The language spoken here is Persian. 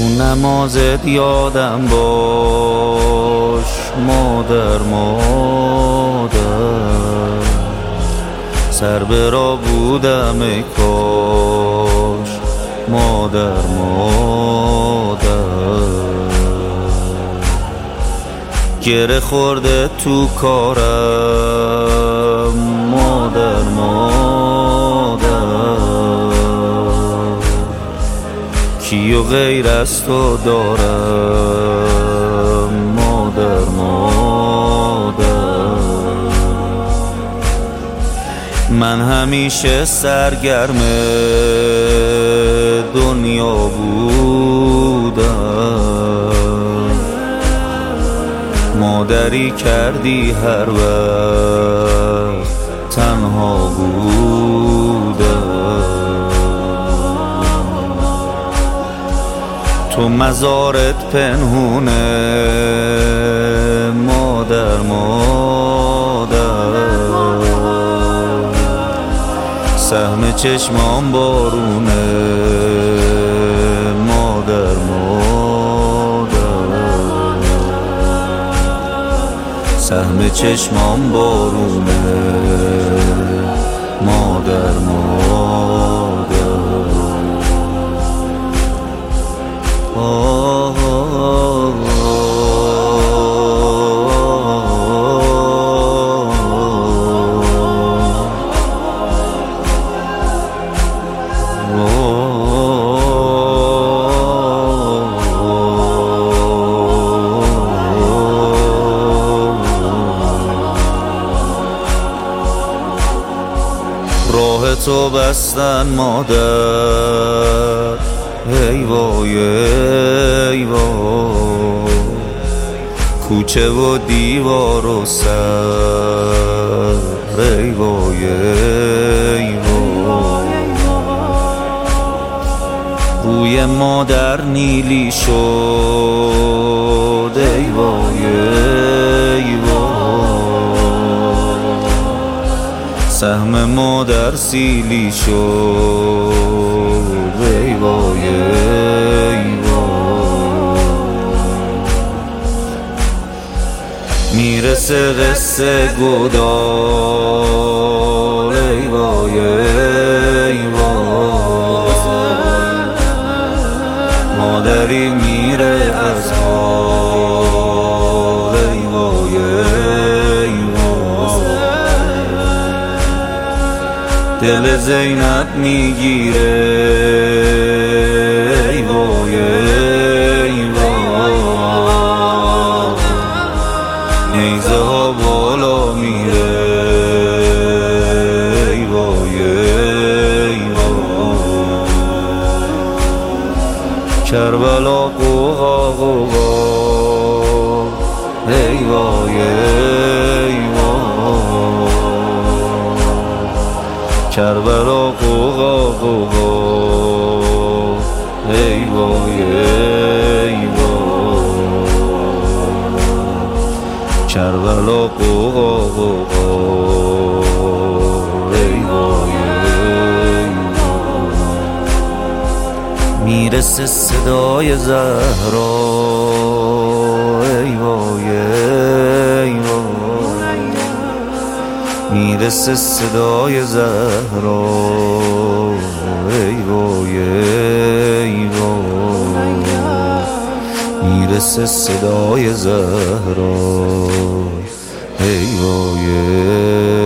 اون نمازت یادم باش مادر، مادر سر برا بودم ای کاش مادر، مادر گره خورده تو کارم مادر، مادر کیو غیر از تو دارم مادر، مادر من همیشه سرگرم دنیا بودم، مادری کردی هر وقت تنها بودم، تو مزارت پنهونه مادر، مادر سهم چشمام بارونه مادر، مادر سهم چشمام بارونه مادر، مادر تو بستن مادر، ای وای ای وای کوچه و دیوار و سر، ای وای ای وای روی مادر نیلی شد، ای وای ای وای سهم مادر سیلی شد، ای وای ای وای میرسه قصه گودال، ای وای ای وای مادری میره از حال، ای وای دل زینب میگیره، ای وای ای وای نیزه ها بالا میره، ای وای ای وای کربلا قوغا قوغا، ای وای ای کربلا قوغا قوغا، ای وای ای وای کربلا قوغا قوغا، ای وای ای وای میرسه صدای زهرا، ای وای ای وای میرسه صدای زهرا، ای وای ای وای میرسه صدای زهرا، ای وای